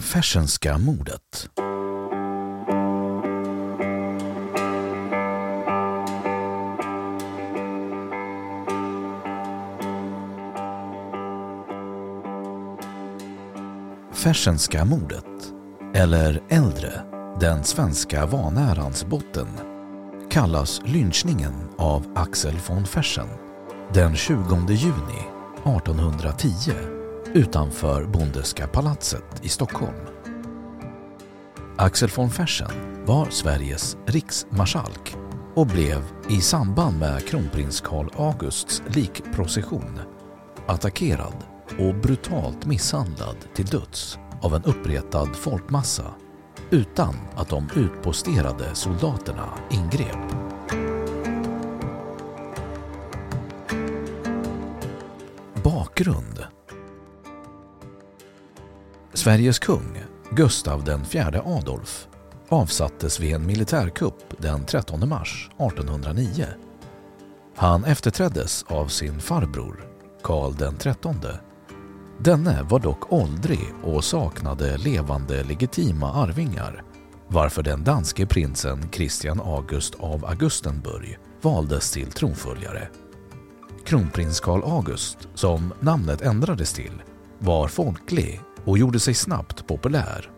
Fersenska mordet. Fersenska mordet, eller äldre, den svenska vanärans botten, kallas lynchningen av Axel von Fersen den 20 juni 1810 utanför Bondeska palatset i Stockholm. Axel von Fersen var Sveriges riksmarskalk och blev i samband med kronprins Karl Augusts likprocession attackerad och brutalt misshandlad till döds av en uppretad folkmassa utan att de utposterade soldaterna ingrep. Bakgrund. Sveriges kung, Gustav den 4:e Adolf, avsattes vid en militärkupp den 13 mars 1809. Han efterträddes av sin farbror, Karl den 13. Denne var dock åldrig och saknade levande legitima arvingar, varför den danske prinsen Christian August av Augustenborg valdes till tronföljare. Kronprins Karl August, som namnet ändrades till, var folklig och gjorde sig snabbt populär.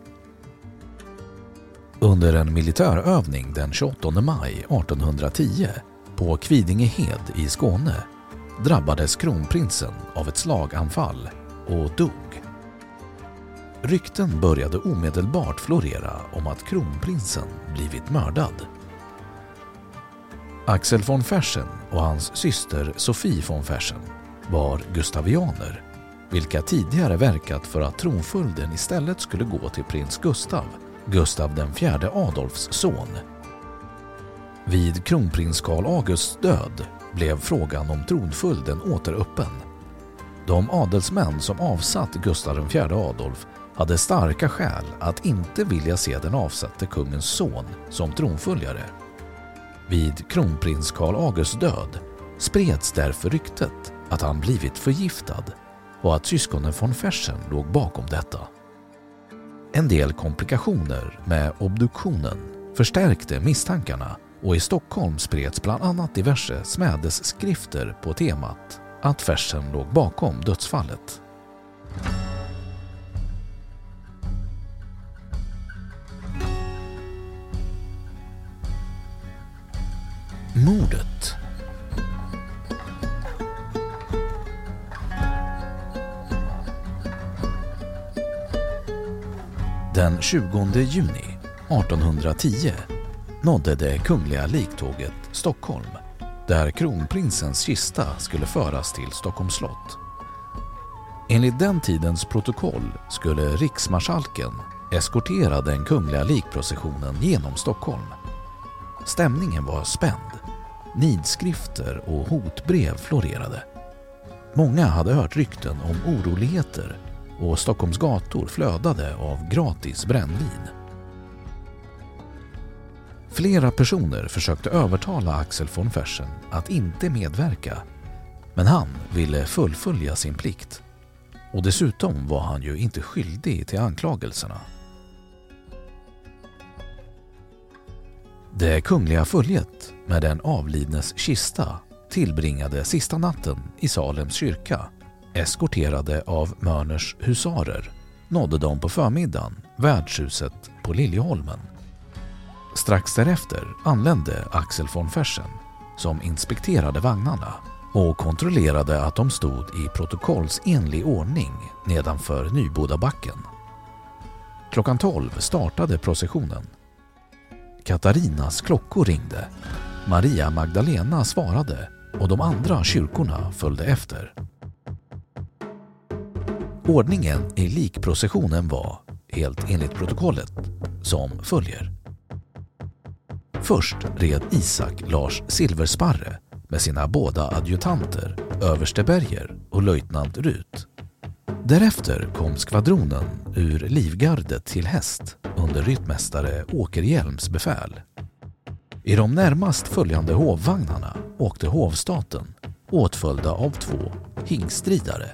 Under en militärövning den 28 maj 1810 på Kvidingehed i Skåne drabbades kronprinsen av ett slaganfall och dog. Rykten började omedelbart florera om att kronprinsen blivit mördad. Axel von Fersen och hans syster Sophie von Fersen var gustavianer, vilka tidigare verkat för att tronföljden istället skulle gå till prins Gustav, Gustav den 4:e Adolfs son. Vid kronprins Karl Augusts död blev frågan om tronföljden återöppen. De adelsmän som avsatt Gustav den 4:e Adolf hade starka skäl att inte vilja se den avsatte kungens son som tronföljare. Vid kronprins Karl Augusts död spreds därför ryktet att han blivit förgiftad och att syskonen von Fersen låg bakom detta. En del komplikationer med obduktionen förstärkte misstankarna, och i Stockholm spreds bland annat diverse smädesskrifter på temat att Fersen låg bakom dödsfallet. Mordet. Den 20 juni 1810 nådde det kungliga liktåget Stockholm, där kronprinsens kista skulle föras till Stockholms slott. Enligt den tidens protokoll skulle riksmarskalken eskortera den kungliga likprocessionen genom Stockholm. Stämningen var spänd. Nidskrifter och hotbrev florerade. Många hade hört rykten om oroligheter och Stockholms gator flödade av gratis brännvin. Flera personer försökte övertala Axel von Fersen att inte medverka, men han ville fullfölja sin plikt. Och dessutom var han ju inte skyldig till anklagelserna. Det kungliga följet med den avlidnes kista tillbringade sista natten i Salems kyrka, eskorterade av Mörners husarer, nådde de på förmiddagen Värdshuset på Liljeholmen. Strax därefter anlände Axel von Fersen, som inspekterade vagnarna och kontrollerade att de stod i protokollsenlig ordning nedanför Nybodabacken. Klockan 12 startade processionen. Katarinas klockor ringde, Maria Magdalena svarade och de andra kyrkorna följde efter. Ordningen i likprocessionen var, helt enligt protokollet, som följer. Först red Isak Lars Silversparre med sina båda adjutanter, överste Berger och löjtnant Rut. Därefter kom skvadronen ur livgardet till häst under ryttmästare Åkerhjelms befäl. I de närmast följande hovvagnarna åkte hovstaten, åtföljda av två hingstridare.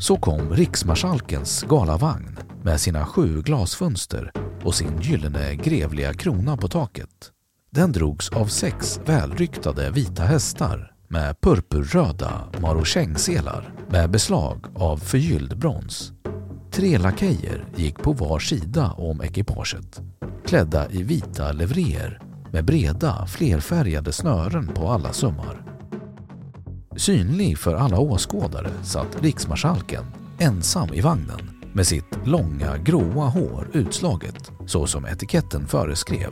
Så kom riksmarskalkens galavagn med sina 7 glasfönster och sin gyllene grevliga krona på taket. Den drogs av 6 välryktade vita hästar med purpurröda marokängselar med beslag av förgylld brons. 3 lakejer gick på var sida om ekipaget, klädda i vita levréer med breda flerfärgade snören på alla sömmar. Synlig för alla åskådare satt riksmarskalken ensam i vagnen med sitt långa gråa hår utslaget så som etiketten föreskrev.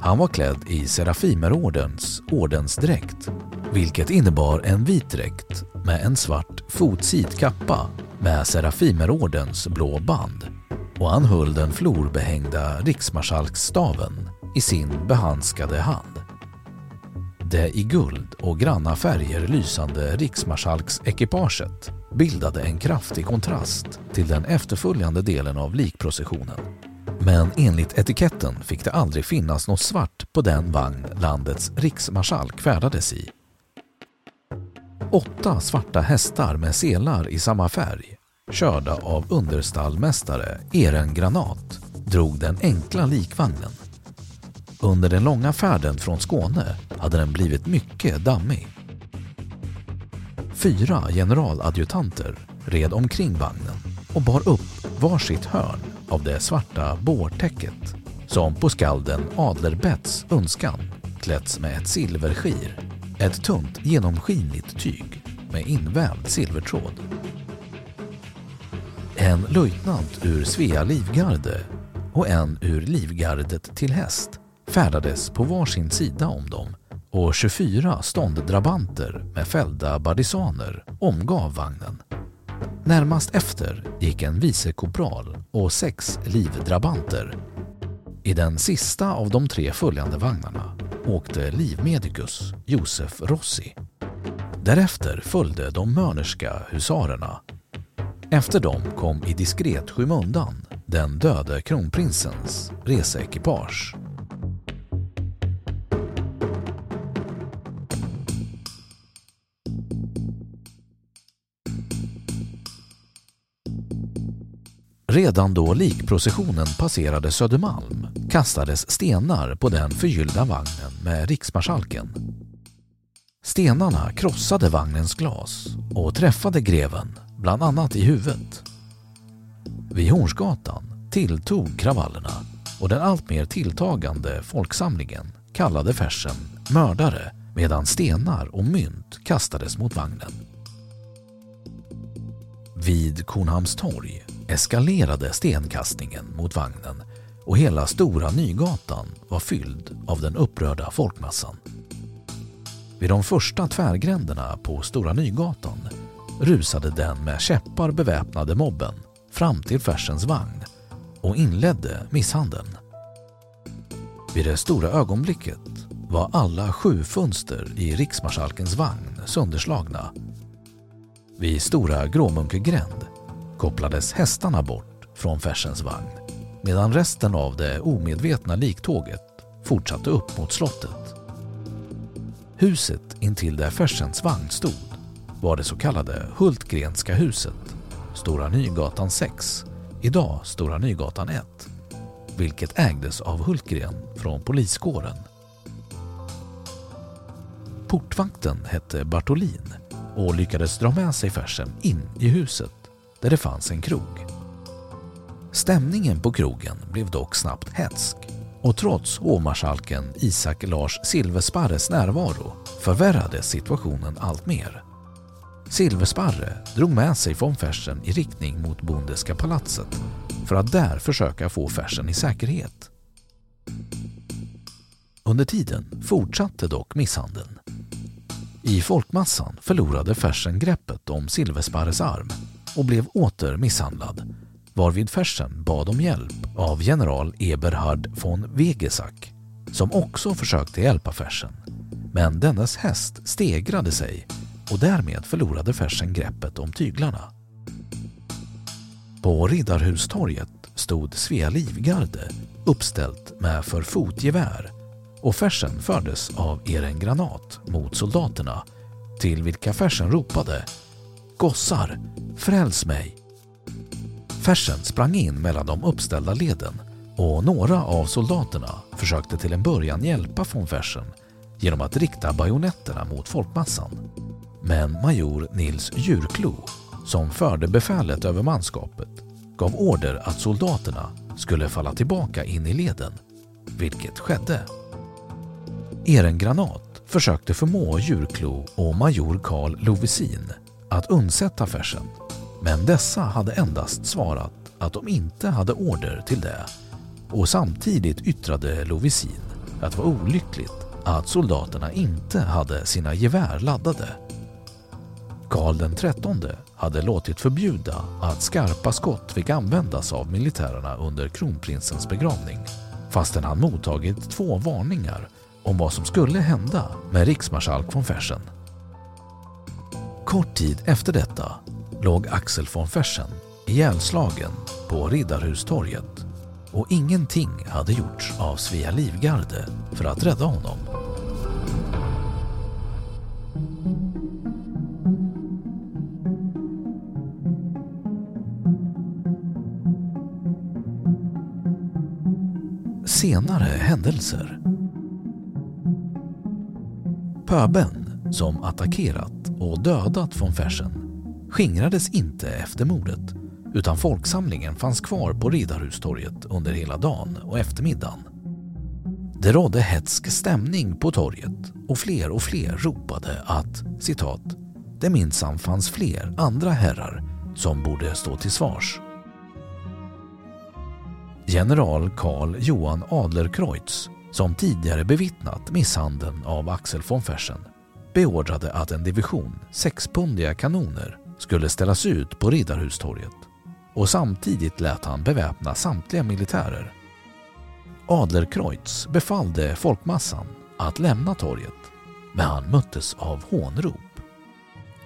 Han var klädd i Serafimerordens ordensdräkt, vilket innebar en vit dräkt med en svart fotsidkappa med Serafimerordens blå band, och han höll den florbehängda riksmarskalksstaven i sin behandskade hand. Det i guld och granna färger lysande riksmarskalksekipaget bildade en kraftig kontrast till den efterföljande delen av likprocessionen. Men enligt etiketten fick det aldrig finnas något svart på den vagn landets riksmarskalk färdades i. 8 svarta hästar med selar i samma färg, körda av understallmästare Ehrengranat, drog den enkla likvagnen. Under den långa färden från Skåne hade den blivit mycket dammig. 4 generaladjutanter red omkring vagnen och bar upp varsitt hörn av det svarta bårtäcket som på skalden Adlerbets önskan klätts med ett silverskir, ett tunt genomskinligt tyg med invävd silvertråd. En löjtnant ur Svea livgarde och en ur livgardet till häst färdades på varsin sida om dem, och 24 stånddrabanter med fällda bardisaner omgav vagnen. Närmast efter gick en vicekopral och 6 livdrabanter. I den sista av de 3 följande vagnarna åkte livmedikus Josef Rossi. Därefter följde de mörnerska husarerna. Efter dem kom i diskret skymundan den döde kronprinsens reseekipage. Redan då likprocessionen passerade Södermalm kastades stenar på den förgyllda vagnen med riksmarskalken. Stenarna krossade vagnens glas och träffade greven, bland annat i huvudet. Vid Hornsgatan tilltog kravallerna och den alltmer tilltagande folksamlingen kallade Fersen mördare, medan stenar och mynt kastades mot vagnen. Vid Kornhamns torg eskalerade stenkastningen mot vagnen och hela Stora Nygatan var fylld av den upprörda folkmassan. Vid de första tvärgränderna på Stora Nygatan rusade den med käppar beväpnade mobben fram till Fersens vagn och inledde misshandeln. Vid det stora ögonblicket var alla 7 fönster i riksmarskalkens vagn sönderslagna. Vid Stora Gråmunkegränd kopplades hästarna bort från Fersens vagn medan resten av det omedvetna liktåget fortsatte upp mot slottet. Huset intill där Fersens vagn stod var det så kallade Hultgrenska huset, Stora Nygatan 6, idag Stora Nygatan 1, vilket ägdes av Hultgren från poliskåren. Portvakten hette Bartolin och lyckades dra med sig Fersen in i huset där det fanns en krog. Stämningen på krogen blev dock snabbt hätsk och trots hovmarskalken Isak Lars Silversparres närvaro förvärrades situationen allt mer. Silversparre drog med sig von Fersen i riktning mot Bondeska palatset för att där försöka få Fersen i säkerhet. Under tiden fortsatte dock misshandeln. I folkmassan förlorade Fersen greppet om Silversparres arm och blev åter misshandlad, varvid Fersen bad om hjälp av general Eberhard von Wegesack, som också försökte hjälpa Fersen. Men dennes häst stegrade sig och därmed förlorade Fersen greppet om tyglarna. På Riddarhustorget stod Svea livgarde uppställt med för fotgevär och Fersen fördes av en granat mot soldaterna, till vilka Fersen ropade: "Gossar, fräls mig!" Fersen sprang in mellan de uppställda leden och några av soldaterna försökte till en början hjälpa von Fersen genom att rikta bajonetterna mot folkmassan. Men major Nils Djurklo, som förde befälet över manskapet, gav order att soldaterna skulle falla tillbaka in i leden, vilket skedde. Ehrengranat försökte förmå Djurklo och major Karl Lovisin att undsätta Fersen, men dessa hade endast svarat att de inte hade order till det, och samtidigt yttrade Lovisin att det var olyckligt att soldaterna inte hade sina gevär laddade. Karl den 13 hade låtit förbjuda att skarpa skott fick användas av militärerna under kronprinsens begravning, fastän han mottagit 2 varningar om vad som skulle hända med riksmarskalk von Fersen. Kort tid efter detta låg Axel von Fersen ihjälslagen på Riddarhustorget och ingenting hade gjorts av Svea livgarde för att rädda honom. Senare händelser. Pöbeln som attackerat och dödat von Fersen skingrades inte efter mordet, utan folksamlingen fanns kvar på Riddarhustorget under hela dagen och eftermiddagen. Det rådde hätsk stämning på torget och fler ropade att, citat, "det minsann fanns fler andra herrar som borde stå till svars." General Karl-Johan Adlerkreutz, som tidigare bevittnat misshandeln av Axel von Fersen, beordrade att en division 6-pundiga kanoner skulle ställas ut på Riddarhustorget och samtidigt lät han beväpna samtliga militärer. Adlerkreutz befallde folkmassan att lämna torget, men han möttes av hånrop.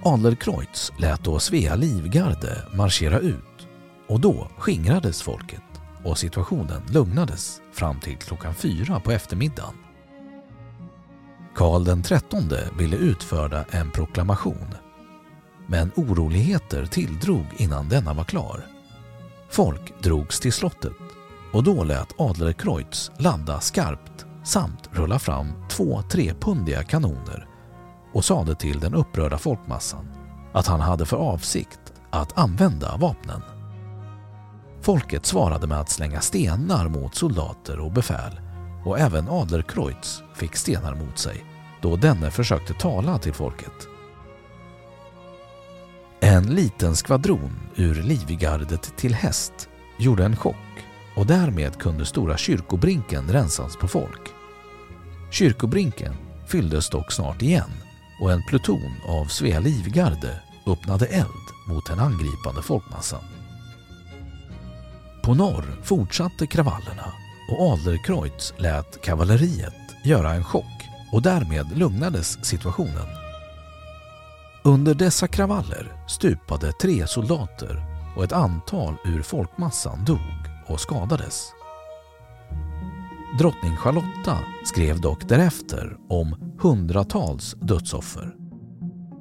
Adlerkreutz lät då Svea livgarde marschera ut och då skingrades folket och situationen lugnades fram till klockan 4 på eftermiddagen. Karl den 13 ville utföra en proklamation, men oroligheter tilldrog innan denna var klar. Folk drogs till slottet och då lät Adlerkreutz landa skarpt samt rulla fram 2 3-pundiga kanoner och sade till den upprörda folkmassan att han hade för avsikt att använda vapnen. Folket svarade med att slänga stenar mot soldater och befäl, och även Adlerkreutz fick stenar mot sig då denne försökte tala till folket. En liten skvadron ur livgardet till häst gjorde en chock och därmed kunde stora kyrkobrinken rensas på folk. Kyrkobrinken fylldes dock snart igen och en pluton av Svea livgarde öppnade eld mot den angripande folkmassan. På norr fortsatte kravallerna och Adlerkreutz lät kavalleriet göra en chock och därmed lugnades situationen. Under dessa kravaller stupade 3 soldater och ett antal ur folkmassan dog och skadades. Drottning Charlotta skrev dock därefter om hundratals dödsoffer.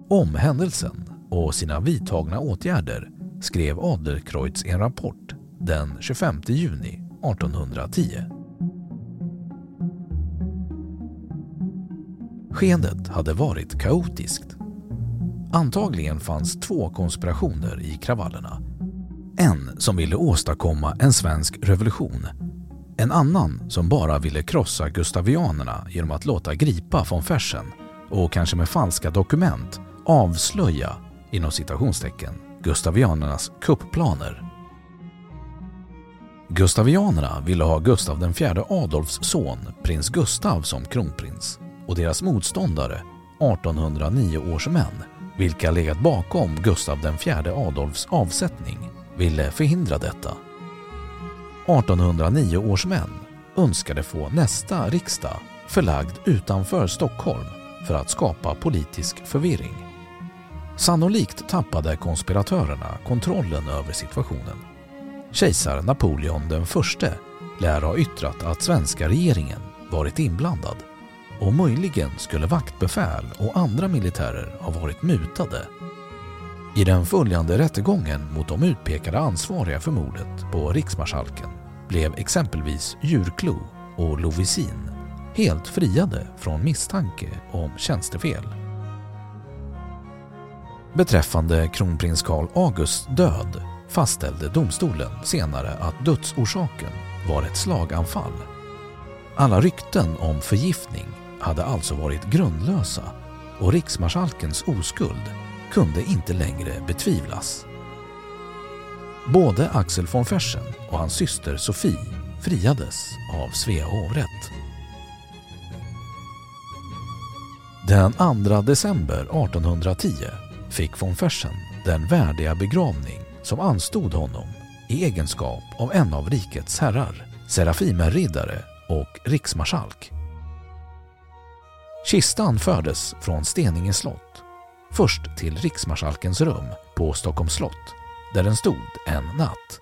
Om händelsen och sina vidtagna åtgärder skrev Adlerkreutz en rapport den 25 juni 1810. Skeendet hade varit kaotiskt. Antagligen fanns två konspirationer i kravallerna. En som ville åstadkomma en svensk revolution. En annan som bara ville krossa gustavianerna genom att låta gripa von Fersen och kanske med falska dokument avslöja, inom citationstecken, gustavianernas kuppplaner. Gustavianerna ville ha Gustav den fjärde Adolfs son, prins Gustav, som kronprins, och deras motståndare, 1809 års män, vilka legat bakom Gustav den fjärde Adolfs avsättning, ville förhindra detta. 1809 års män önskade få nästa riksdag förlagd utanför Stockholm för att skapa politisk förvirring. Sannolikt tappade konspiratörerna kontrollen över situationen. Kejsar Napoleon den förste lär ha yttrat att svenska regeringen varit inblandad och möjligen skulle vaktbefäl och andra militärer ha varit mutade. I den följande rättegången mot de utpekade ansvariga för mordet på riksmarskalken blev exempelvis Djurklo och Lovisin helt friade från misstanke om tjänstefel. Beträffande kronprins Karl Augusts död fastställde domstolen senare att dödsorsaken var ett slaganfall. Alla rykten om förgiftning hade alltså varit grundlösa och riksmarskalkens oskuld kunde inte längre betvivlas. Både Axel von Fersen och hans syster Sophie friades av Svea hovrätt. Den 2 december 1810 fick von Fersen den värdiga begravning som anstod honom i egenskap av en av rikets herrar, serafimerriddare och riksmarskalk. Kistan fördes från Steningens slott först till riksmarskalkens rum på Stockholms slott, där den stod en natt.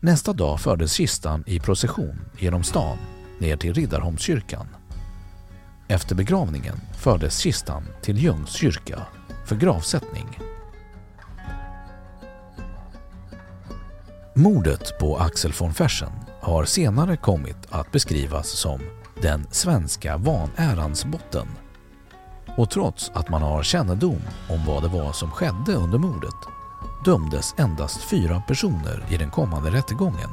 Nästa dag fördes kistan i procession genom stan ner till Riddarholmskyrkan. Efter begravningen fördes kistan till Ljungs kyrka för gravsättning. Mordet på Axel von Fersen har senare kommit att beskrivas som den svenska vanärans botten. Och trots att man har kännedom om vad det var som skedde under mordet dömdes endast 4 personer i den kommande rättegången,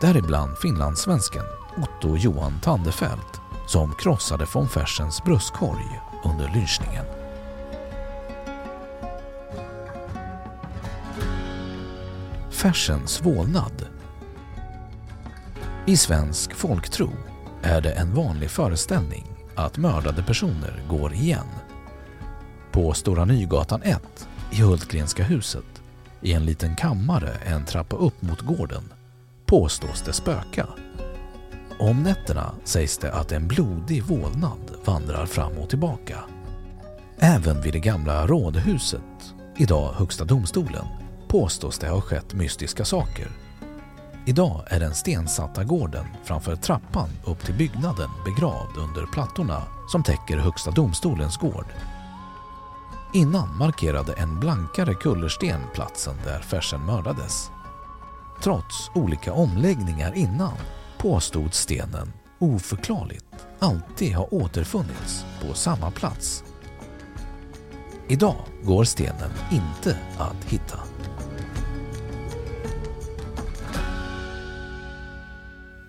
däribland finlandssvensken Otto Johan Tandefelt, som krossade von Fersens bröstkorg under lynchningen. Fersens vålnad. I svensk folktro är det en vanlig föreställning att mördade personer går igen. På Stora Nygatan 1 i Hultgrenska huset, i en liten kammare en trappa upp mot gården, påstås det spöka. Om nätterna sägs det att en blodig vålnad vandrar fram och tillbaka. Även vid det gamla rådhuset, idag Högsta domstolen, påstås det ha skett mystiska saker. Idag är den stensatta gården framför trappan upp till byggnaden begravd under plattorna som täcker Högsta domstolens gård. Innan markerade en blankare kullersten platsen där Fersen mördades. Trots olika omläggningar innan påstod stenen oförklarligt alltid ha återfunnits på samma plats. Idag går stenen inte att hitta.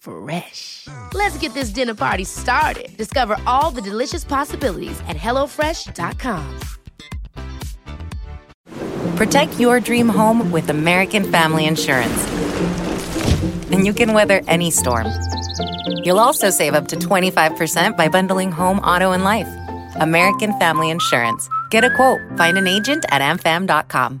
Fresh. Let's get this dinner party started. Discover all the delicious possibilities at HelloFresh.com. Protect your dream home with American Family Insurance. and you can weather any storm. You'll also save up to 25% by bundling home, auto, and life. American Family Insurance. Get a quote. Find an agent at amfam.com.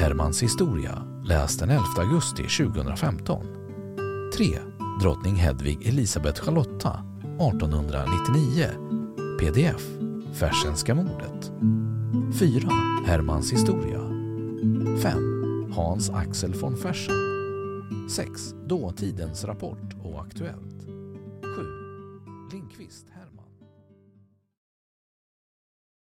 Hermans historia, läs den 11 augusti 2015. 3. Drottning Hedvig Elisabeth Charlotta 1899, pdf Fersenska mordet. 4. Hermans historia. 5. Hans Axel von Fersen. 6. Dåtidens rapport och aktuellt. 7. Lindqvist Herman.